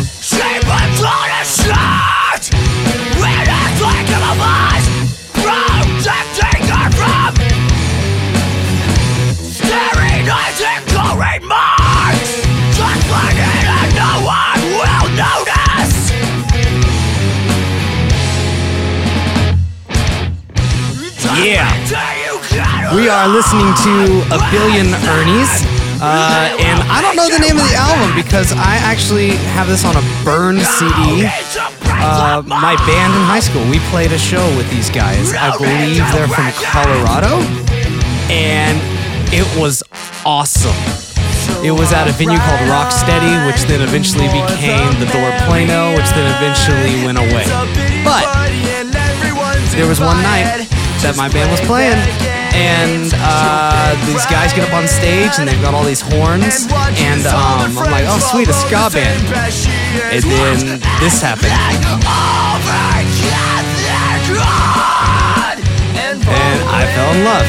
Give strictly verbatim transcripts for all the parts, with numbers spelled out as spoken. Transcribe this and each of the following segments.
She puts on a shirt. We're not thinking of us protecting her from scary nights and gory marks. Just like it and no one will notice. Yeah, we are listening to A Billion Ernie's. Uh, and I don't know the name of the album because I actually have this on a burned C D. Uh, my band in high school, we played a show with these guys. I believe they're from Colorado. And it was awesome. It was at a venue called Rocksteady, which then eventually became the Door Plano, which then eventually went away. But there was one night that my band was playing, and uh, these guys get up on stage and they've got all these horns, and um, I'm like, oh sweet, a ska band. And then this happened, and I fell in love.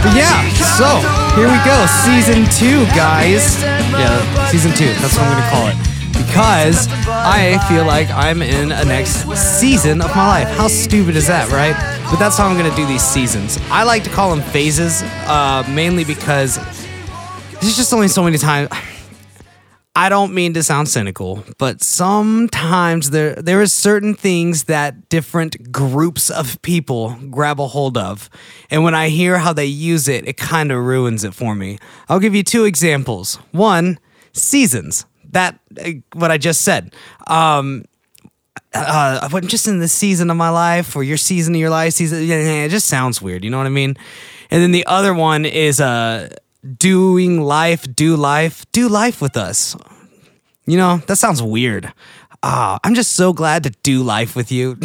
But yeah, so here we go, season two, guys. Yeah, season two, that's what I'm gonna call it, because I feel like I'm in a next season of my life. How stupid is that, right? But that's how I'm going to do these seasons. I like to call them phases, uh, mainly because there's just only so many times. I don't mean to sound cynical, but sometimes there there is certain things that different groups of people grab a hold of. And when I hear how they use it, it kind of ruins it for me. I'll give you two examples. One, seasons. That, uh, what I just said, um, uh, I'm just in this season of my life, or your season of your life, season, it just sounds weird, you know what I mean? And then the other one is uh, doing life, do life, do life with us. You know, that sounds weird. Ah, I'm just so glad to do life with you.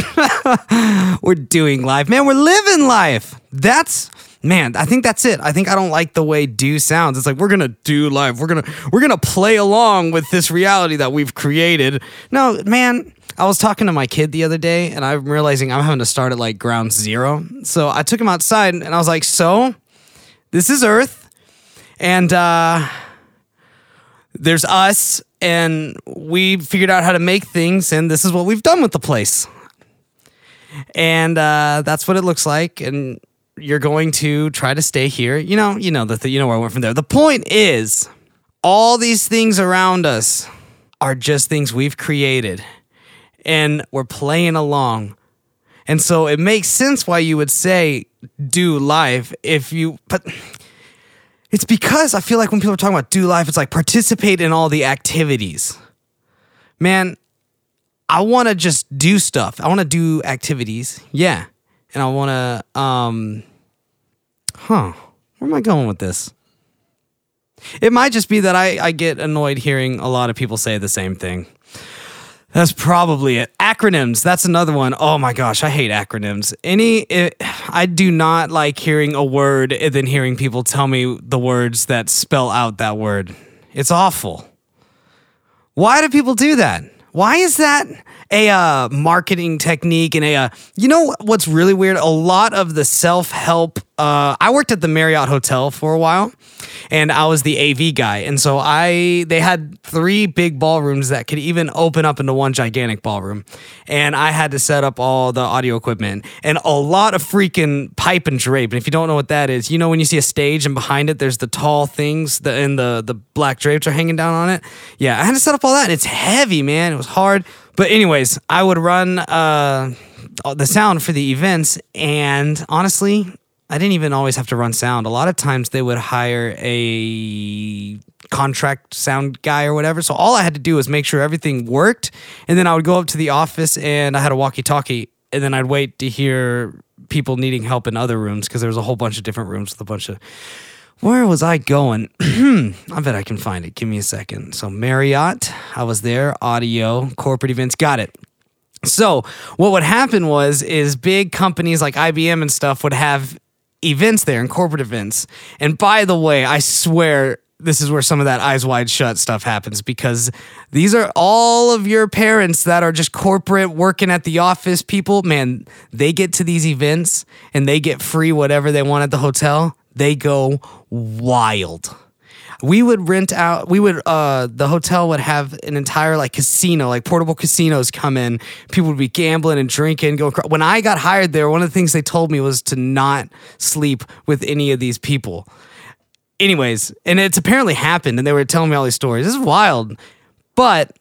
We're doing life. Man, we're living life. That's... Man, I think that's it. I think I don't like the way do sounds. It's like, we're going to do live. We're going to we're gonna play along with this reality that we've created. No, man, I was talking to my kid the other day, and I'm realizing I'm having to start at, like, ground zero. So I took him outside, and I was like, so, this is Earth, and uh, there's us, and we figured out how to make things, and this is what we've done with the place. And uh, that's what it looks like, and... You're going to try to stay here. You know, you know the th- you know where I went from there. The point is, all these things around us are just things we've created, and we're playing along. And so it makes sense why you would say do life if you, but it's because I feel like when people are talking about do life, it's like participate in all the activities. Man, I want to just do stuff. I want to do activities. Yeah. And I want to, um, huh, where am I going with this? It might just be that I, I get annoyed hearing a lot of people say the same thing. That's probably it. Acronyms, that's another one. Oh my gosh, I hate acronyms. Any, it, I do not like hearing a word and then hearing people tell me the words that spell out that word. It's awful. Why do people do that? Why is that a uh, marketing technique? And a, uh, you know what's really weird? A lot of the self-help, uh, I worked at the Marriott Hotel for a while, and I was the A V guy. And so I, they had three big ballrooms that could even open up into one gigantic ballroom. And I had to set up all the audio equipment and a lot of freaking pipe and drape. And if you don't know what that is, you know, when you see a stage and behind it, there's the tall things that, and the, the black drapes are hanging down on it. Yeah. I had to set up all that, and it's heavy, man. It was hard. But anyways, I would run uh, the sound for the events, and honestly, I didn't even always have to run sound. A lot of times they would hire a contract sound guy or whatever, so all I had to do was make sure everything worked, and then I would go up to the office, and I had a walkie-talkie, and then I'd wait to hear people needing help in other rooms, because there was a whole bunch of different rooms with a bunch of... Where was I going? I bet I can find it. Give me a second. So Marriott, I was there. Audio, corporate events. Got it. So what would happen was is big companies like I B M and stuff would have events there and corporate events. And by the way, I swear this is where some of that Eyes Wide Shut stuff happens, because these are all of your parents that are just corporate, working at the office people. Man, they get to these events and they get free whatever they want at the hotel. They go wild. We would rent out, we would, uh, the hotel would have an entire like casino, like portable casinos come in. People would be gambling and drinking. Go. When I got hired there, one of the things they told me was to not sleep with any of these people. Anyways, and it's apparently happened, and they were telling me all these stories. This is wild. But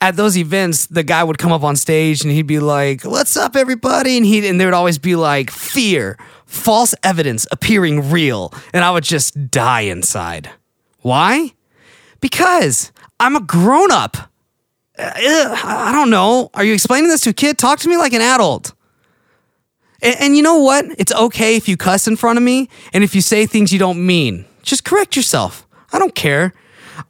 at those events, the guy would come up on stage, and he'd be like, what's up, everybody? And he and there would always be like, fear, false evidence appearing real. And I would just die inside. Why? Because I'm a grown-up. I don't know. Are you explaining this to a kid? Talk to me like an adult. And, and you know what? It's okay if you cuss in front of me and if you say things you don't mean. Just correct yourself. I don't care.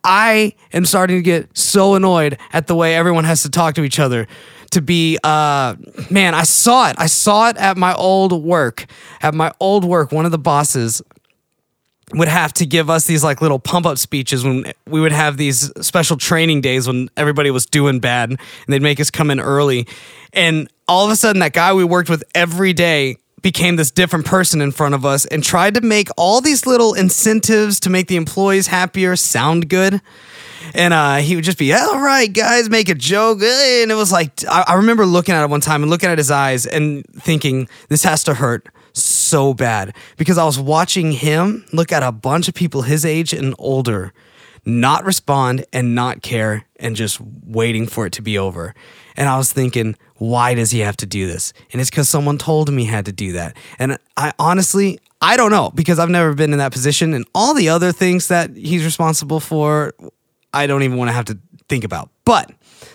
I am starting to get so annoyed at the way everyone has to talk to each other. To be, uh, man, I saw it. I saw it at my old work. At my old work, one of the bosses would have to give us these like little pump-up speeches when we would have these special training days when everybody was doing bad, and they'd make us come in early. And all of a sudden, that guy we worked with every day became this different person in front of us and tried to make all these little incentives to make the employees happier sound good. And uh, he would just be, all right, guys, make a joke. And it was like, I, I remember looking at it one time and looking at his eyes and thinking, this has to hurt so bad, because I was watching him look at a bunch of people his age and older not respond and not care and just waiting for it to be over. And I was thinking, why does he have to do this? And it's because someone told him he had to do that. And I honestly, I don't know, because I've never been in that position, and all the other things that he's responsible for, I don't even want to have to think about. But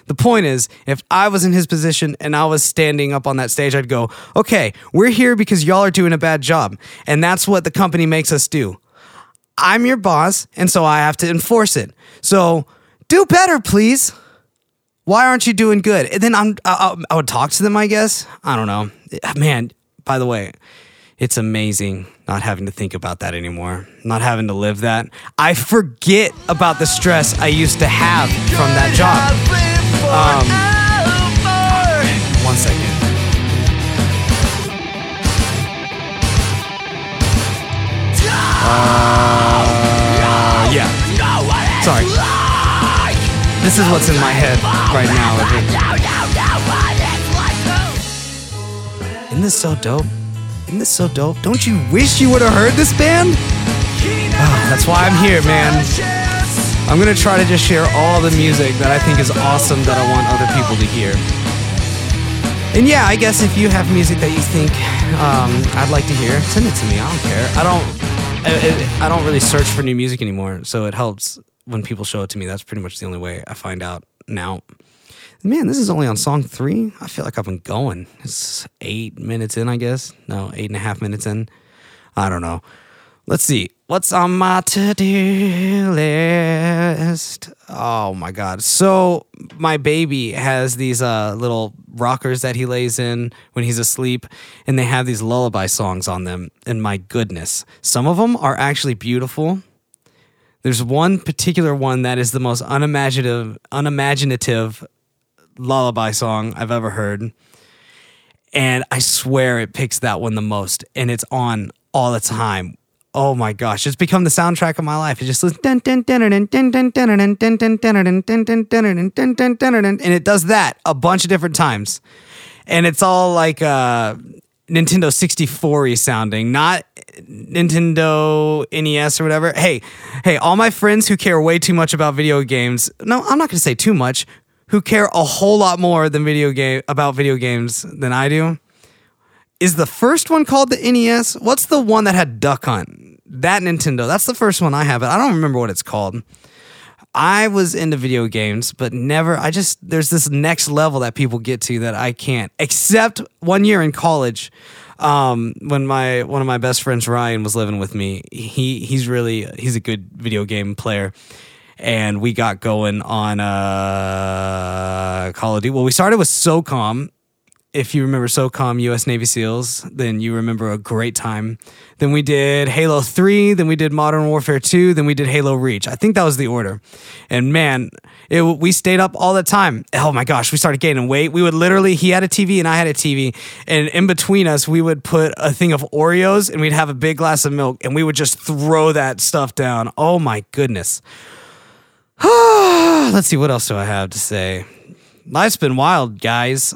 the point is, if I was in his position and I was standing up on that stage, I'd go, okay, we're here because y'all are doing a bad job, and that's what the company makes us do. I'm your boss, and so I have to enforce it. So do better, please. Why aren't you doing good? And then I'm, I, I would talk to them, I guess. I don't know. Man, by the way, it's amazing not having to think about that anymore, not having to live that. I forget about the stress I used to have from that job. Um, one second. Uh, yeah. Sorry. This is what's in my head right now. Isn't this so dope? Isn't this so dope? Don't you wish you would have heard this band? Oh, that's why I'm here, man. I'm going to try to just share all the music that I think is awesome that I want other people to hear. And yeah, I guess if you have music that you think um, I'd like to hear, send it to me. I don't care. I don't, I, I don't really search for new music anymore, so it helps when people show it to me. That's pretty much the only way I find out now. Man, this is only on song three. I feel like I've been going. It's eight minutes in, I guess. No, eight and a half minutes in. I don't know. Let's see. What's on my to-do list? Oh, my God. So my baby has these uh, little rockers that he lays in when he's asleep, and they have these lullaby songs on them. And my goodness, some of them are actually beautiful. There's one particular one that is the most unimaginative, unimaginative lullaby song I've ever heard, and I swear it picks that one the most, and it's on all the time. Oh my gosh, it's become the soundtrack of my life. It just listens, and it does that a bunch of different times, and it's all like uh Nintendo sixty-four-y sounding, not Nintendo N E S or whatever. Hey hey, all my friends who care way too much about video games, no, I'm not gonna say too much, who care a whole lot more than video game about video games than I do. Is the first one called the N E S? What's the one that had Duck Hunt? That Nintendo. That's the first one I have. I don't remember what it's called. I was into video games, but never, I just, there's this next level that people get to that I can't. Except one year in college, um, when my one of my best friends, Ryan, was living with me. He he's really, he's a good video game player. And we got going on uh, Call of Duty. Well, we started with SOCOM, if you remember SOCOM, U S. Navy SEALs, then you remember a great time. Then we did Halo three, then we did Modern Warfare two, then we did Halo Reach. I think that was the order. And man, it, we stayed up all the time. Oh my gosh, we started gaining weight. We would literally, he had a T V and I had a T V. And in between us, we would put a thing of Oreos and we'd have a big glass of milk and we would just throw that stuff down. Oh my goodness. Let's see, what else do I have to say? Life's been wild, guys.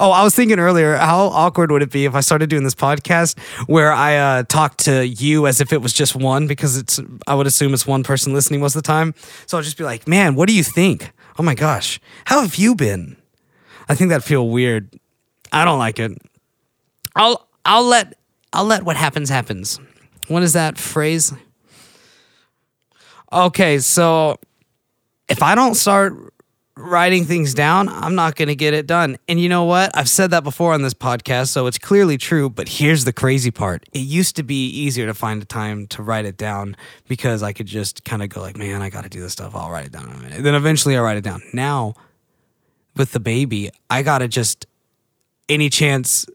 Oh, I was thinking earlier, how awkward would it be if I started doing this podcast where I uh, talked to you as if it was just one, because it's I would assume it's one person listening most of the time. So I'll just be like, man, what do you think? Oh my gosh, how have you been? I think that'd feel weird. I don't like it. I'll I'll let I'll let what happens happens. What is that phrase? Okay, so if I don't start writing things down, I'm not going to get it done. And you know what? I've said that before on this podcast, so it's clearly true, but here's the crazy part. It used to be easier to find a time to write it down because I could just kind of go like, man, I got to do this stuff. I'll write it down in a minute. Then eventually I write it down. Now, with the baby, I got to just, any chance,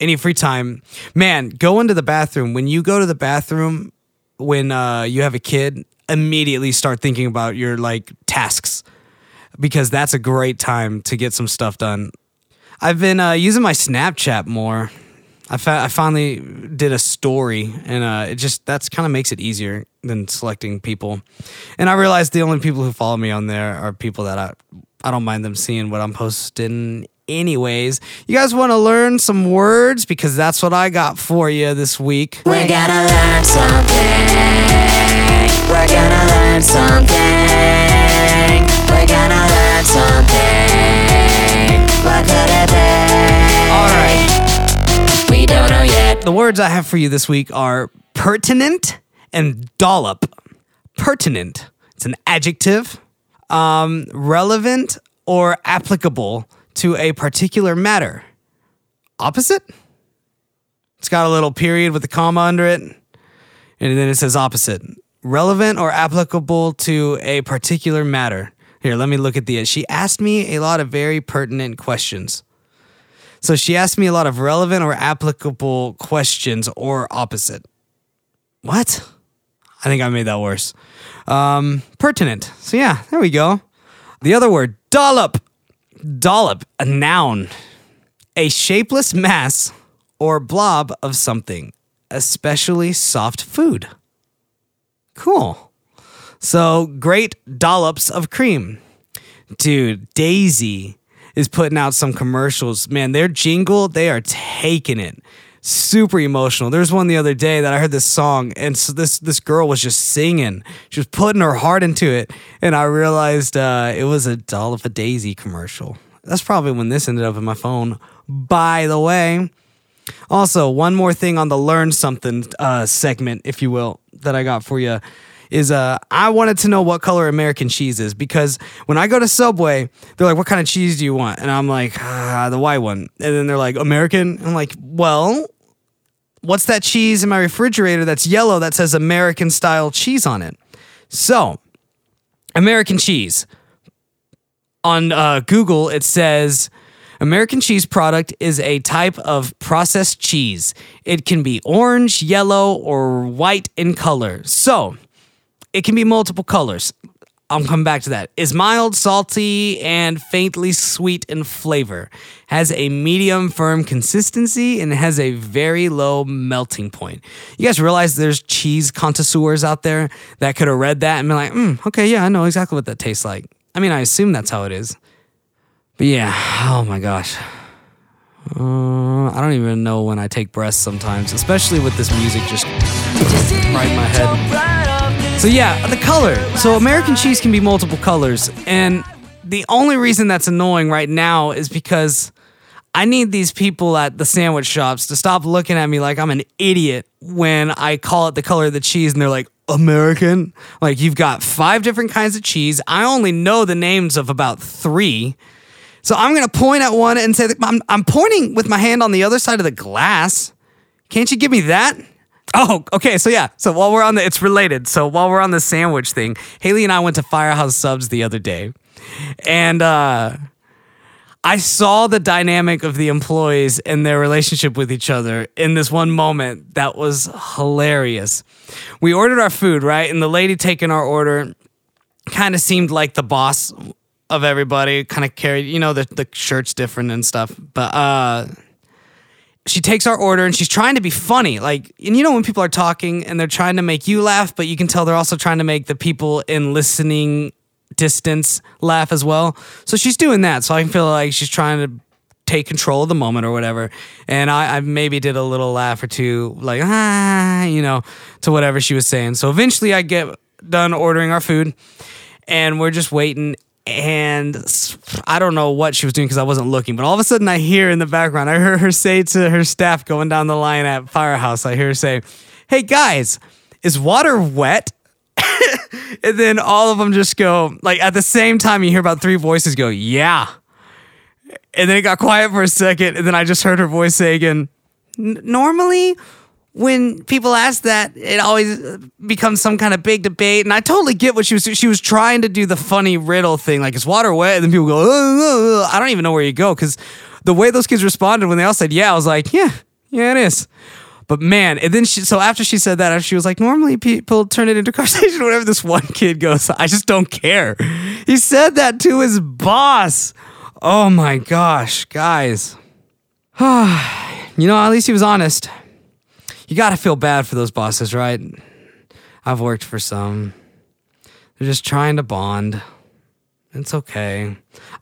any free time. Man, go into the bathroom. When you go to the bathroom, when uh, you have a kid, immediately start thinking about your like tasks, because that's a great time to get some stuff done. I've been uh, using my Snapchat more. I, fa- I finally did a story, and uh, it just that's kind of makes it easier than selecting people. And I realized the only people who follow me on there are people that I, I don't mind them seeing what I'm posting anyways. You guys want to learn some words? Because that's what I got for you this week. We're gonna learn something. We're gonna learn something. We're gonna learn something. What could it be? All right. We don't know yet. The words I have for you this week are pertinent and dollop. Pertinent. It's an adjective. Um, relevant or applicable to a particular matter. Opposite? It's got a little period with a comma under it. And then it says opposite. Relevant or applicable to a particular matter. Here, let me look at the... She asked me a lot of very pertinent questions. So she asked me a lot of relevant or applicable questions or opposite. What? I think I made that worse. Um, pertinent. So yeah, there we go. The other word, dollop. Dollop, a noun. A shapeless mass or blob of something, especially soft food. Cool. So, great dollops of cream. Dude, Daisy is putting out some commercials. Man, their jingle, they are taking it. Super emotional. There's one the other day that I heard this song, and so this, this girl was just singing. She was putting her heart into it, and I realized uh, it was a Dollop of Daisy commercial. That's probably when this ended up in my phone, by the way. Also, one more thing on the Learn Something uh, segment, if you will, that I got for you. Is uh, I wanted to know what color American cheese is, because when I go to Subway, they're like, what kind of cheese do you want? And I'm like, ah, the white one. And then they're like, American? I'm like, well, what's that cheese in my refrigerator that's yellow that says American-style cheese on it? So, American cheese. On uh, Google, it says... American cheese product is a type of processed cheese. It can be orange, yellow, or white in color. So, it can be multiple colors. I'll come back to that. Is mild, salty, and faintly sweet in flavor. Has a medium firm consistency and has a very low melting point. You guys realize there's cheese connoisseurs out there that could have read that and been like, mm, okay, yeah, I know exactly what that tastes like. I mean, I assume that's how it is. But yeah, oh my gosh. Uh, I don't even know when I take breaths sometimes, especially with this music just right in my head. So yeah, the color. So American cheese can be multiple colors. And the only reason that's annoying right now is because I need these people at the sandwich shops to stop looking at me like I'm an idiot when I call it the color of the cheese and they're like, American? Like, you've got five different kinds of cheese. I only know the names of about three. So I'm going to point at one and say, that I'm, I'm pointing with my hand on the other side of the glass. Can't you give me that? Oh, okay. So yeah. So while we're on the, it's related. So while we're on the sandwich thing, Haley and I went to Firehouse Subs the other day. And uh, I saw the dynamic of the employees and their relationship with each other in this one moment. That was hilarious. We ordered our food, right? And the lady taking our order kind of seemed like the boss of everybody, kind of carried, you know, the, the shirt's different and stuff. But uh, she takes our order and she's trying to be funny. Like, and you know when people are talking and they're trying to make you laugh, but you can tell they're also trying to make the people in listening distance laugh as well. So she's doing that, so I can feel like she's trying to take control of the moment or whatever. And I, I maybe did a little laugh or two, like, ah, you know, to whatever she was saying. So eventually I get done ordering our food and we're just waiting, and I don't know what she was doing because I wasn't looking, but all of a sudden I hear in the background, I heard her say to her staff going down the line at Firehouse, I hear her say, "Hey guys, is water wet?" And then all of them just go, like, at the same time, you hear about three voices go, "Yeah." And then it got quiet for a second, and then I just heard her voice say again, "Normally, when people ask that, it always becomes some kind of big debate." And I totally get what she was doing. She was trying to do the funny riddle thing, like, "Is water wet?" And then people go, oh, oh, oh. I don't even know where you go, because the way those kids responded when they all said, "Yeah," I was like, yeah, yeah, it is. But man, and then she, so after she said that, she was like, "Normally people turn it into conversation," whatever. This one kid goes, "I just don't care." He said that to his boss. Oh my gosh, guys. You know, at least he was honest. You got to feel bad for those bosses, right? I've worked for some. They're just trying to bond. It's okay.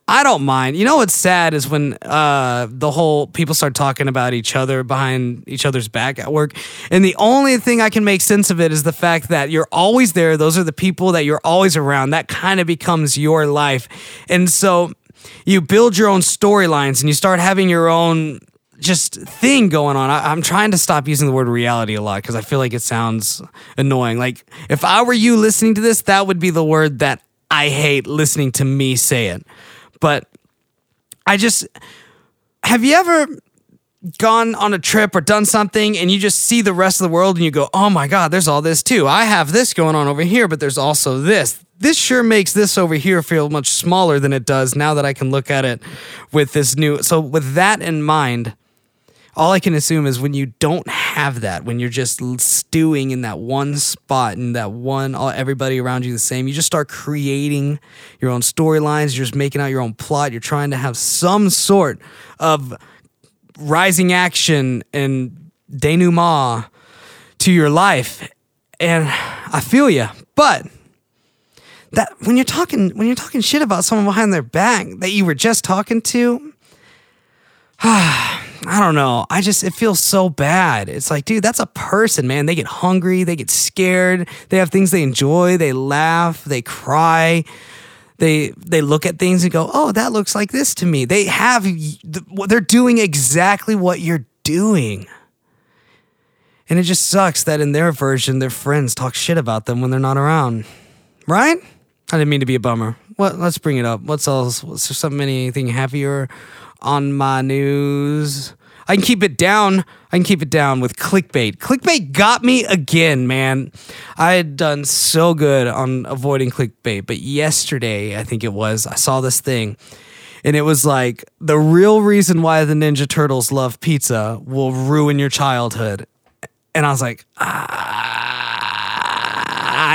I don't mind. You know what's sad is when uh, the whole people start talking about each other behind each other's back at work. And the only thing I can make sense of it is the fact that you're always there. Those are the people that you're always around. That kind of becomes your life. And so you build your own storylines and you start having your own just thing going on. I, I'm trying to stop using the word reality a lot because I feel like it sounds annoying. Like if I were you listening to this, that would be the word that I hate listening to me say it. But I just, have you ever gone on a trip or done something and you just see the rest of the world and you go, oh my God, there's all this too. I have this going on over here, but there's also this. This sure makes this over here feel much smaller than it does now that I can look at it with this new. So with that in mind, all I can assume is when you don't have that, when you're just stewing in that one spot and that one, all, everybody around you the same, you just start creating your own storylines, you're just making out your own plot, you're trying to have some sort of rising action and denouement to your life. And I feel you, but that when you're talking, when you're talking shit about someone behind their back that you were just talking to, I don't know. I just, it feels so bad. It's like, dude, that's a person, man. They get hungry. They get scared. They have things they enjoy. They laugh. They cry. They they look at things and go, oh, that looks like this to me. They have, they're doing exactly what you're doing. And it just sucks that in their version, their friends talk shit about them when they're not around. Right? I didn't mean to be a bummer. What? Let's bring it up. What's else? Was there something, anything happier on my news? I can keep it down. I can keep it down with clickbait. Clickbait got me again, man. I had done so good on avoiding clickbait, but yesterday, I think it was, I saw this thing, and it was like, the real reason why the Ninja Turtles love pizza will ruin your childhood. And I was like, ah,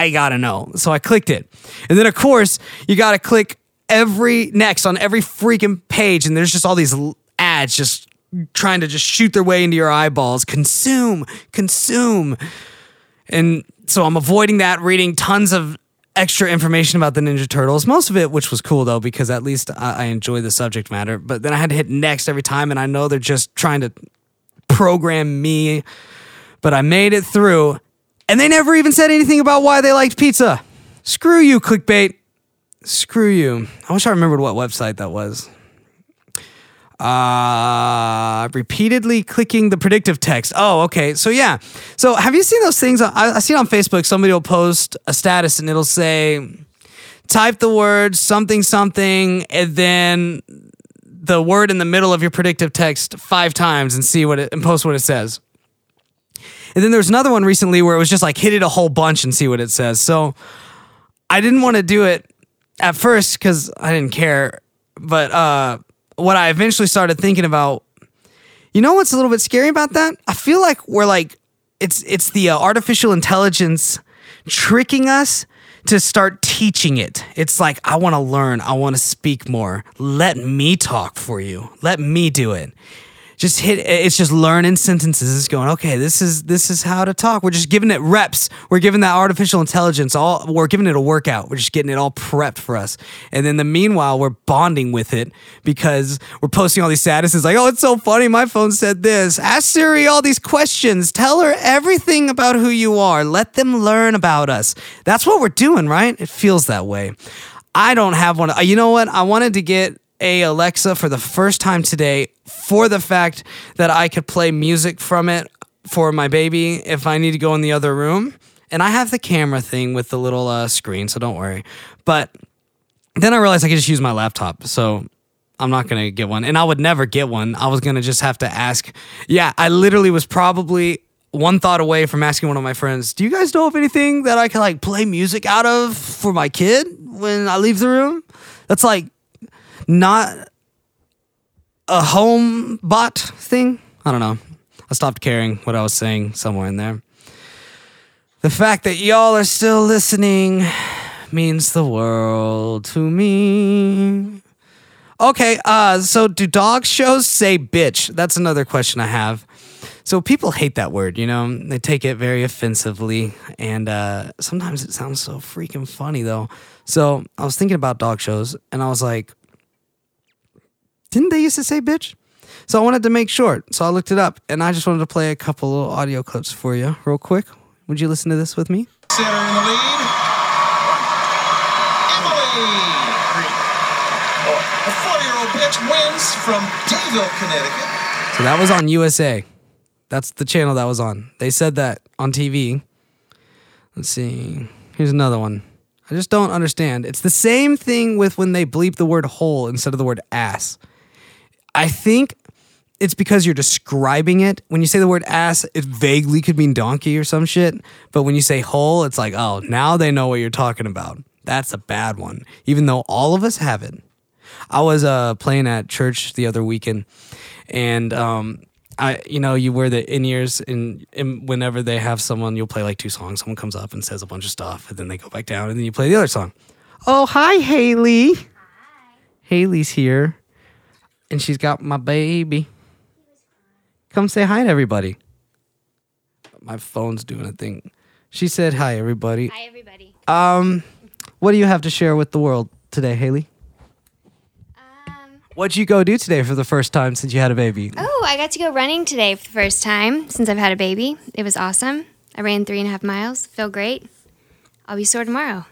I gotta know. So I clicked it. And then, of course, you gotta click every next on every freaking page, and there's just all these ads just trying to just shoot their way into your eyeballs. Consume, consume. And so I'm avoiding that, reading tons of extra information about the Ninja Turtles, most of it, which was cool though, because at least I, I enjoy the subject matter. But then I had to hit next every time, and I know they're just trying to program me, but I made it through, and they never even said anything about why they liked pizza. Screw you, clickbait. Screw you. I wish I remembered what website that was. Uh, repeatedly clicking the predictive text. Oh, okay. So yeah. So have you seen those things? I, I see it on Facebook. Somebody will post a status and it'll say, type the word something, something, and then the word in the middle of your predictive text five times and see what it, and post what it says. And then there's another one recently where it was just like, hit it a whole bunch and see what it says. So I didn't want to do it at first, because I didn't care, but uh, what I eventually started thinking about, you know what's a little bit scary about that? I feel like we're like, it's it's the uh, artificial intelligence tricking us to start teaching it. It's like, I want to learn. I want to speak more. Let me talk for you. Let me do it. Just hit, it's just learning sentences. It's going, okay, this is this is how to talk. We're just giving it reps. We're giving that artificial intelligence all, we're giving it a workout. We're just getting it all prepped for us. And then the meanwhile, we're bonding with it because we're posting all these statuses like, oh, it's so funny. My phone said this. Ask Siri all these questions. Tell her everything about who you are. Let them learn about us. That's what we're doing, right? It feels that way. I don't have one. You know what? I wanted to get a Alexa for the first time today for the fact that I could play music from it for my baby if I need to go in the other room. And I have the camera thing with the little uh, screen, so don't worry. But then I realized I could just use my laptop, so I'm not going to get one. And I would never get one. I was going to just have to ask. Yeah, I literally was probably one thought away from asking one of my friends, do you guys know of anything that I can like play music out of for my kid when I leave the room? That's like, not a home bot thing. I don't know. I stopped caring what I was saying somewhere in there. The fact that y'all are still listening means the world to me. Okay, uh, so do dog shows say bitch? That's another question I have. So people hate that word, you know? They take it very offensively, and uh, sometimes it sounds so freaking funny, though. So I was thinking about dog shows, and I was like, didn't they used to say bitch? So I wanted to make sure. So I looked it up, and I just wanted to play a couple little audio clips for you real quick. Would you listen to this with me? Center in the lead. Emily. A four-year-old bitch wins from Dayville, Connecticut. So that was on U S A. That's the channel that was on. They said that on T V. Let's see. Here's another one. I just don't understand. It's the same thing with when they bleep the word hole instead of the word ass. I think it's because you're describing it. When you say the word ass, it vaguely could mean donkey or some shit. But when you say hole, it's like, oh, now they know what you're talking about. That's a bad one, even though all of us have it. I was uh, playing at church the other weekend, and um, I, you know, you wear the in-ears, and, and whenever they have someone, you'll play like two songs. Someone comes up and says a bunch of stuff, and then they go back down, and then you play the other song. Oh, hi, Haley. Hi. Haley's here. And she's got my baby. Come say hi to everybody. My phone's doing a thing. She said hi, everybody. Hi, everybody. Um, what do you have to share with the world today, Haley? Um, What'd you go do today for the first time since you had a baby? Oh, I got to go running today for the first time since I've had a baby. It was awesome. I ran three and a half miles. Feel great. I'll be sore tomorrow.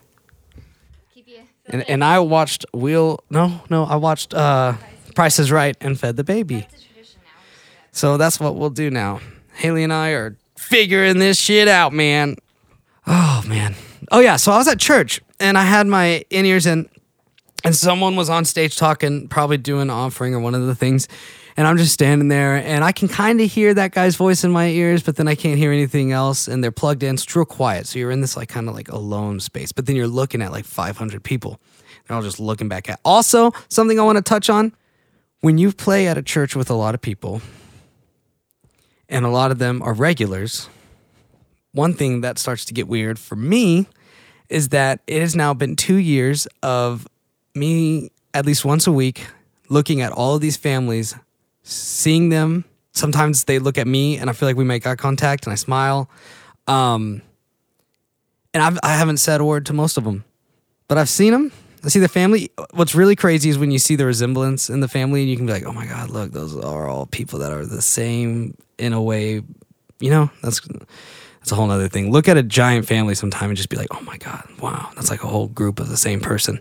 Keep you. And, and I watched Wheel. No, no, I watched. Uh, Price is Right and fed the baby. That's a tradition now. So that's what we'll do now. Haley and I are figuring this shit out, man. Oh, man. Oh, yeah. So I was at church, and I had my in-ears in, and someone was on stage talking, probably doing an offering or one of the things, and I'm just standing there, and I can kind of hear that guy's voice in my ears, but then I can't hear anything else, and they're plugged in. So it's real quiet, so you're in this like kind of like alone space, but then you're looking at like five hundred people. They're all just looking back at. Also, something I want to touch on. When you play at a church with a lot of people, and a lot of them are regulars, one thing that starts to get weird for me is that it has now been two years of me at least once a week looking at all of these families, seeing them. Sometimes they look at me, and I feel like we make eye contact, and I smile. Um, and I've, I haven't said a word to most of them, but I've seen them. I see the family. What's really crazy is when you see the resemblance in the family, and you can be like, oh my God, look, those are all people that are the same in a way. You know, that's that's a whole other thing. Look at a giant family sometime and just be like, oh my God, wow, that's like a whole group of the same person.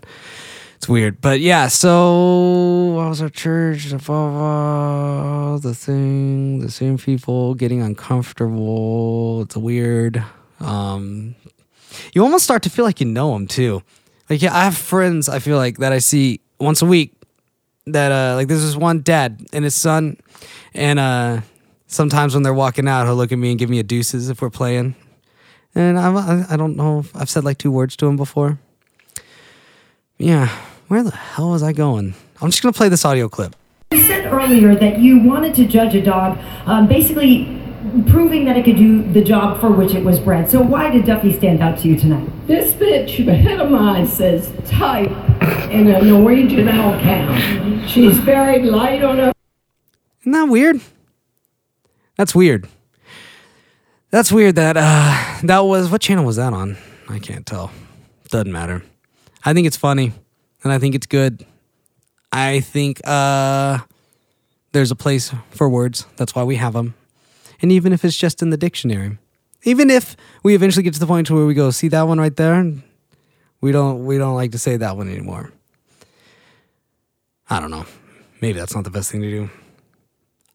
It's weird. But yeah, so I was at church, blah, blah, blah, the thing, the same people getting uncomfortable. It's weird. Um, you almost start to feel like you know them too. Like, yeah, I have friends, I feel like, that I see once a week that, uh, like, there's this one dad and his son, and uh, sometimes when they're walking out, he'll look at me and give me a deuces if we're playing. And I I don't know, if I've said, like, two words to him before. Yeah, where the hell was I going? I'm just going to play this audio clip. You said earlier that you wanted to judge a dog, um, basically proving that it could do the job for which it was bred. So why did Duffy stand out to you tonight? This bitch ahead of mine says type in a Norwegian owl count. She's very light on her. Isn't that weird? That's weird. That's weird that, uh, that was, what channel was that on? I can't tell. Doesn't matter. I think it's funny, and I think it's good. I think uh, there's a place for words. That's why we have them. And even if it's just in the dictionary, even if we eventually get to the point where we go, see that one right there? We don't, we don't like to say that one anymore. I don't know. Maybe that's not the best thing to do.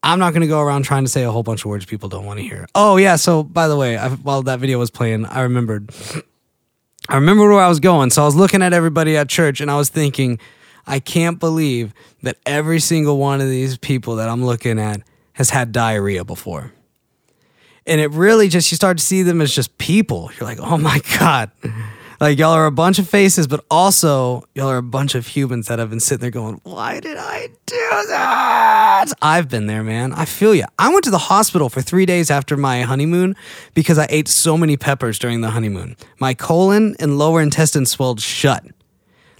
I'm not going to go around trying to say a whole bunch of words people don't want to hear. Oh, yeah. So, by the way, I, while that video was playing, I remembered. I remembered where I was going. So I was looking at everybody at church, and I was thinking, I can't believe that every single one of these people that I'm looking at has had diarrhea before. And it really just, you start to see them as just people. You're like, oh, my God. Like, y'all are a bunch of faces, but also y'all are a bunch of humans that have been sitting there going, why did I do that? I've been there, man. I feel you. I went to the hospital for three days after my honeymoon because I ate so many peppers during the honeymoon. My colon and lower intestine swelled shut.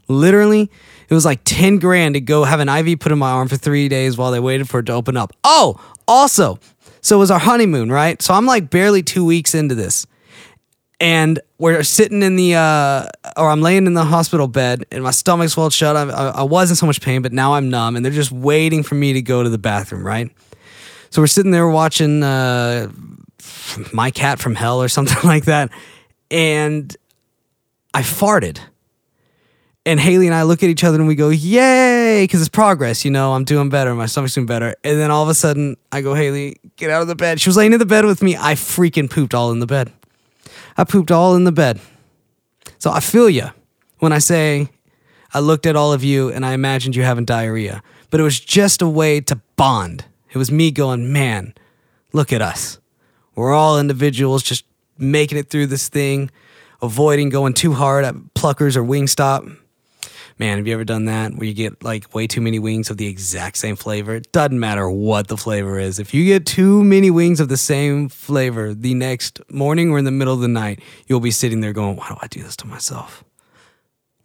Literally, it was like ten grand to go have an I V put in my arm for three days while they waited for it to open up. Oh, also, so it was our honeymoon, right? So I'm like barely two weeks into this. And we're sitting in the, uh, or I'm laying in the hospital bed, and my stomach swelled shut. I, I, I was in so much pain, but now I'm numb, and they're just waiting for me to go to the bathroom, right? So we're sitting there watching uh, My Cat from Hell or something like that, and I farted. And Haley and I look at each other, and we go, yay, because it's progress, you know, I'm doing better, my stomach's doing better. And then all of a sudden, I go, Haley, get out of the bed. She was laying in the bed with me. I freaking pooped all in the bed. I pooped all in the bed. So I feel you when I say I looked at all of you and I imagined you having diarrhea. But it was just a way to bond. It was me going, man, look at us. We're all individuals just making it through this thing, avoiding going too hard at Pluckers or Wingstop. Man, have you ever done that where you get like way too many wings of the exact same flavor? It doesn't matter what the flavor is. If you get too many wings of the same flavor the next morning or in the middle of the night, you'll be sitting there going, why do I do this to myself?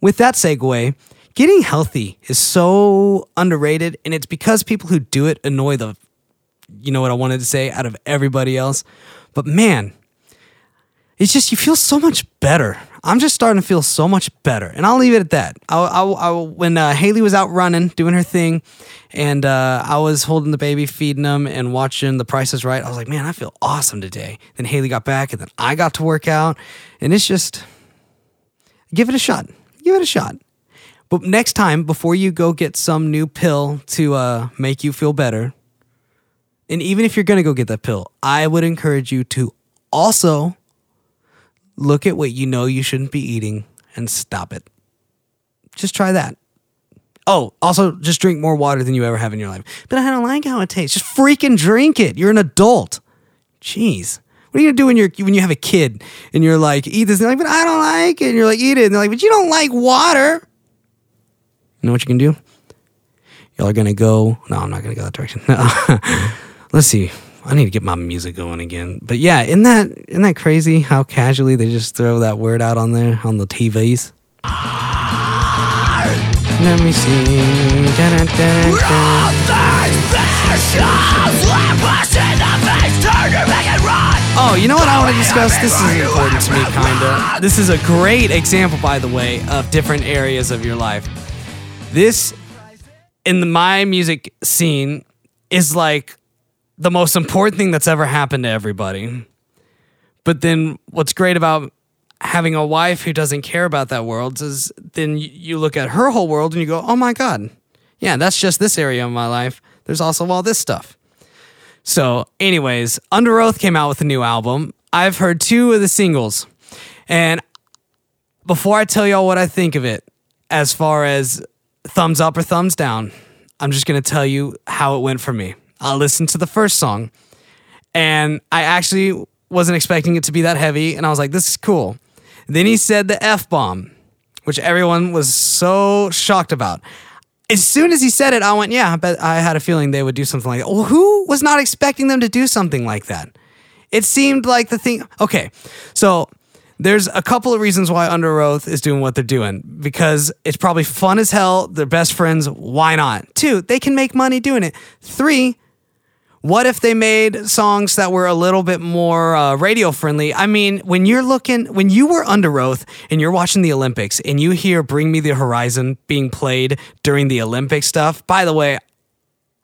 With that segue, getting healthy is so underrated, and it's because people who do it annoy the, you know what I wanted to say, out of everybody else. But man, it's just you feel so much better. I'm just starting to feel so much better. And I'll leave it at that. I, I, I, when uh, Haley was out running, doing her thing, and uh, I was holding the baby, feeding him, and watching The Price is Right, I was like, man, I feel awesome today. Then Haley got back, and then I got to work out. And it's just, give it a shot. Give it a shot. But next time, before you go get some new pill to uh, make you feel better, and even if you're going to go get that pill, I would encourage you to also look at what you know you shouldn't be eating and stop it. Just try that. Oh, also, just drink more water than you ever have in your life. But I don't like how it tastes. Just freaking drink it. You're an adult. Jeez. What are you going to do when, you're, when you have a kid and you're like, eat this? And they're like, but I don't like it. And you're like, eat it. And they're like, but you don't like water. You know what you can do? Y'all are going to go. No, I'm not going to go that direction. No. Let's see. I need to get my music going again. But yeah, isn't that, isn't that crazy how casually they just throw that word out on there, on the T Vs? Let me see. Da, da, da, da. Oh, you know what I want to discuss? This is important to me, kind of. This is a great example, by the way, of different areas of your life. This, in the, my music scene, is like the most important thing that's ever happened to everybody. But then what's great about having a wife who doesn't care about that world is then you look at her whole world and you go, oh my God, yeah, that's just this area of my life. There's also all this stuff. So anyways, Underoath came out with a new album. I've heard two of the singles. And before I tell y'all what I think of it, as far as thumbs up or thumbs down, I'm just going to tell you how it went for me. I listened to the first song, and I actually wasn't expecting it to be that heavy, and I was like, this is cool. Then he said the F-bomb, which everyone was so shocked about. As soon as he said it, I went, yeah, but I had a feeling they would do something like that. Well, who was not expecting them to do something like that? It seemed like the thing. Okay, so there's a couple of reasons why Underoath is doing what they're doing. Because it's probably fun as hell. They're best friends. Why not? Two, they can make money doing it. Three, what if they made songs that were a little bit more uh, radio friendly? I mean, when you're looking, when you were Underoath and you're watching the Olympics and you hear Bring Me the Horizon being played during the Olympic stuff, by the way,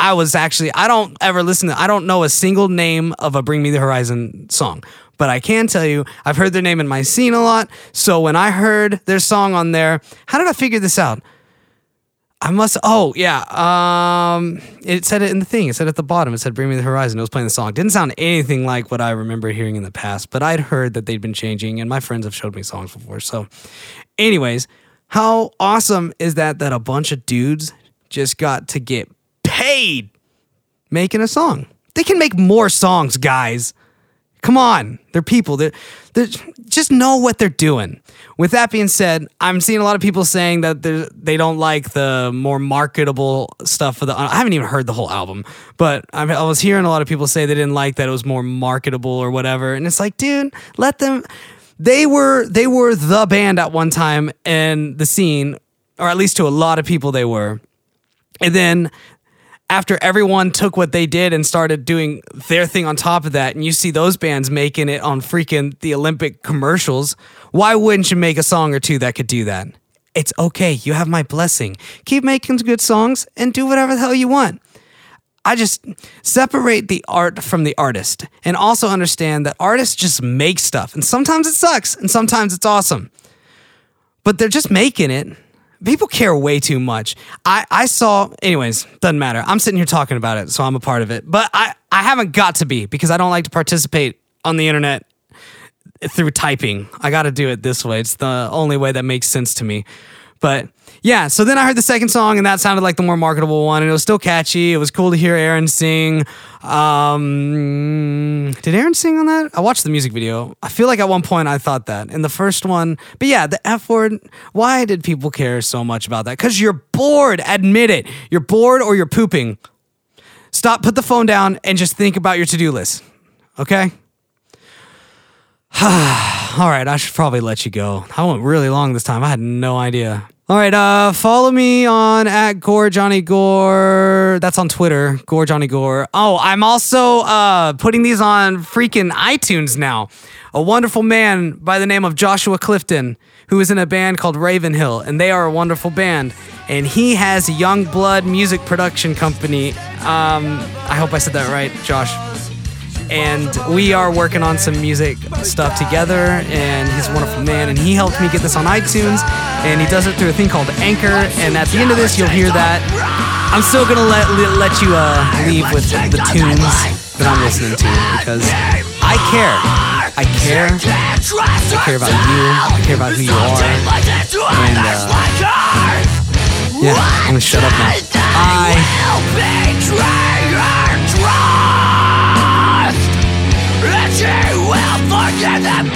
I was actually, I don't ever listen to, I don't know a single name of a Bring Me the Horizon song, but I can tell you, I've heard their name in my scene a lot. So when I heard their song on there, how did I figure this out? I must, oh, yeah. Um, it said it in the thing. It said at the bottom, it said Bring Me the Horizon. It was playing the song. It didn't sound anything like what I remember hearing in the past, but I'd heard that they'd been changing, and my friends have showed me songs before. So anyways, how awesome is that that a bunch of dudes just got to get paid making a song? They can make more songs, guys. Come on. They're people. They're, they're, just know what they're doing. With that being said, I'm seeing a lot of people saying that they don't like the more marketable stuff. For the, I haven't even heard the whole album, but I was hearing a lot of people say they didn't like that it was more marketable or whatever. And it's like, dude, let them. They were they were the band at one time in the scene, or at least to a lot of people they were. And then after everyone took what they did and started doing their thing on top of that, and you see those bands making it on freaking the Olympic commercials, why wouldn't you make a song or two that could do that? It's okay. You have my blessing. Keep making good songs and do whatever the hell you want. I just separate the art from the artist, and also understand that artists just make stuff, and sometimes it sucks and sometimes it's awesome, but they're just making it. People care way too much. I, I saw, anyways, doesn't matter. I'm sitting here talking about it, so I'm a part of it. But I, I haven't got to be, because I don't like to participate on the internet through typing. I got to do it this way. It's the only way that makes sense to me. But yeah, so then I heard the second song, and that sounded like the more marketable one, and it was still catchy. It was cool to hear Aaron sing. Um, did Aaron sing on that? I watched the music video. I feel like at one point I thought that in the first one. But yeah, the F word, why did people care so much about that? Because you're bored. Admit it. You're bored or you're pooping. Stop, put the phone down, and just think about your to-do list. Okay? All right, I should probably let you go. I went really long this time. I had no idea. All right, uh, follow me on at Gore Johnny Gore. That's on Twitter, Gore Johnny Gore. Oh, I'm also uh, putting these on freaking iTunes now. A wonderful man by the name of Joshua Clifton, who is in a band called Ravenhill, and they are a wonderful band. And he has Young Blood Music Production Company. Um, I hope I said that right, Josh. And we are working on some music stuff together, and he's a wonderful man, and he helped me get this on iTunes, and he does it through a thing called Anchor, and at the end of this you'll hear that. I'm still gonna let let you uh, leave with the tunes that I'm listening to, because I care I care I care about you, I care about who you are, and uh, yeah, I'm gonna shut up now. I She will forget them.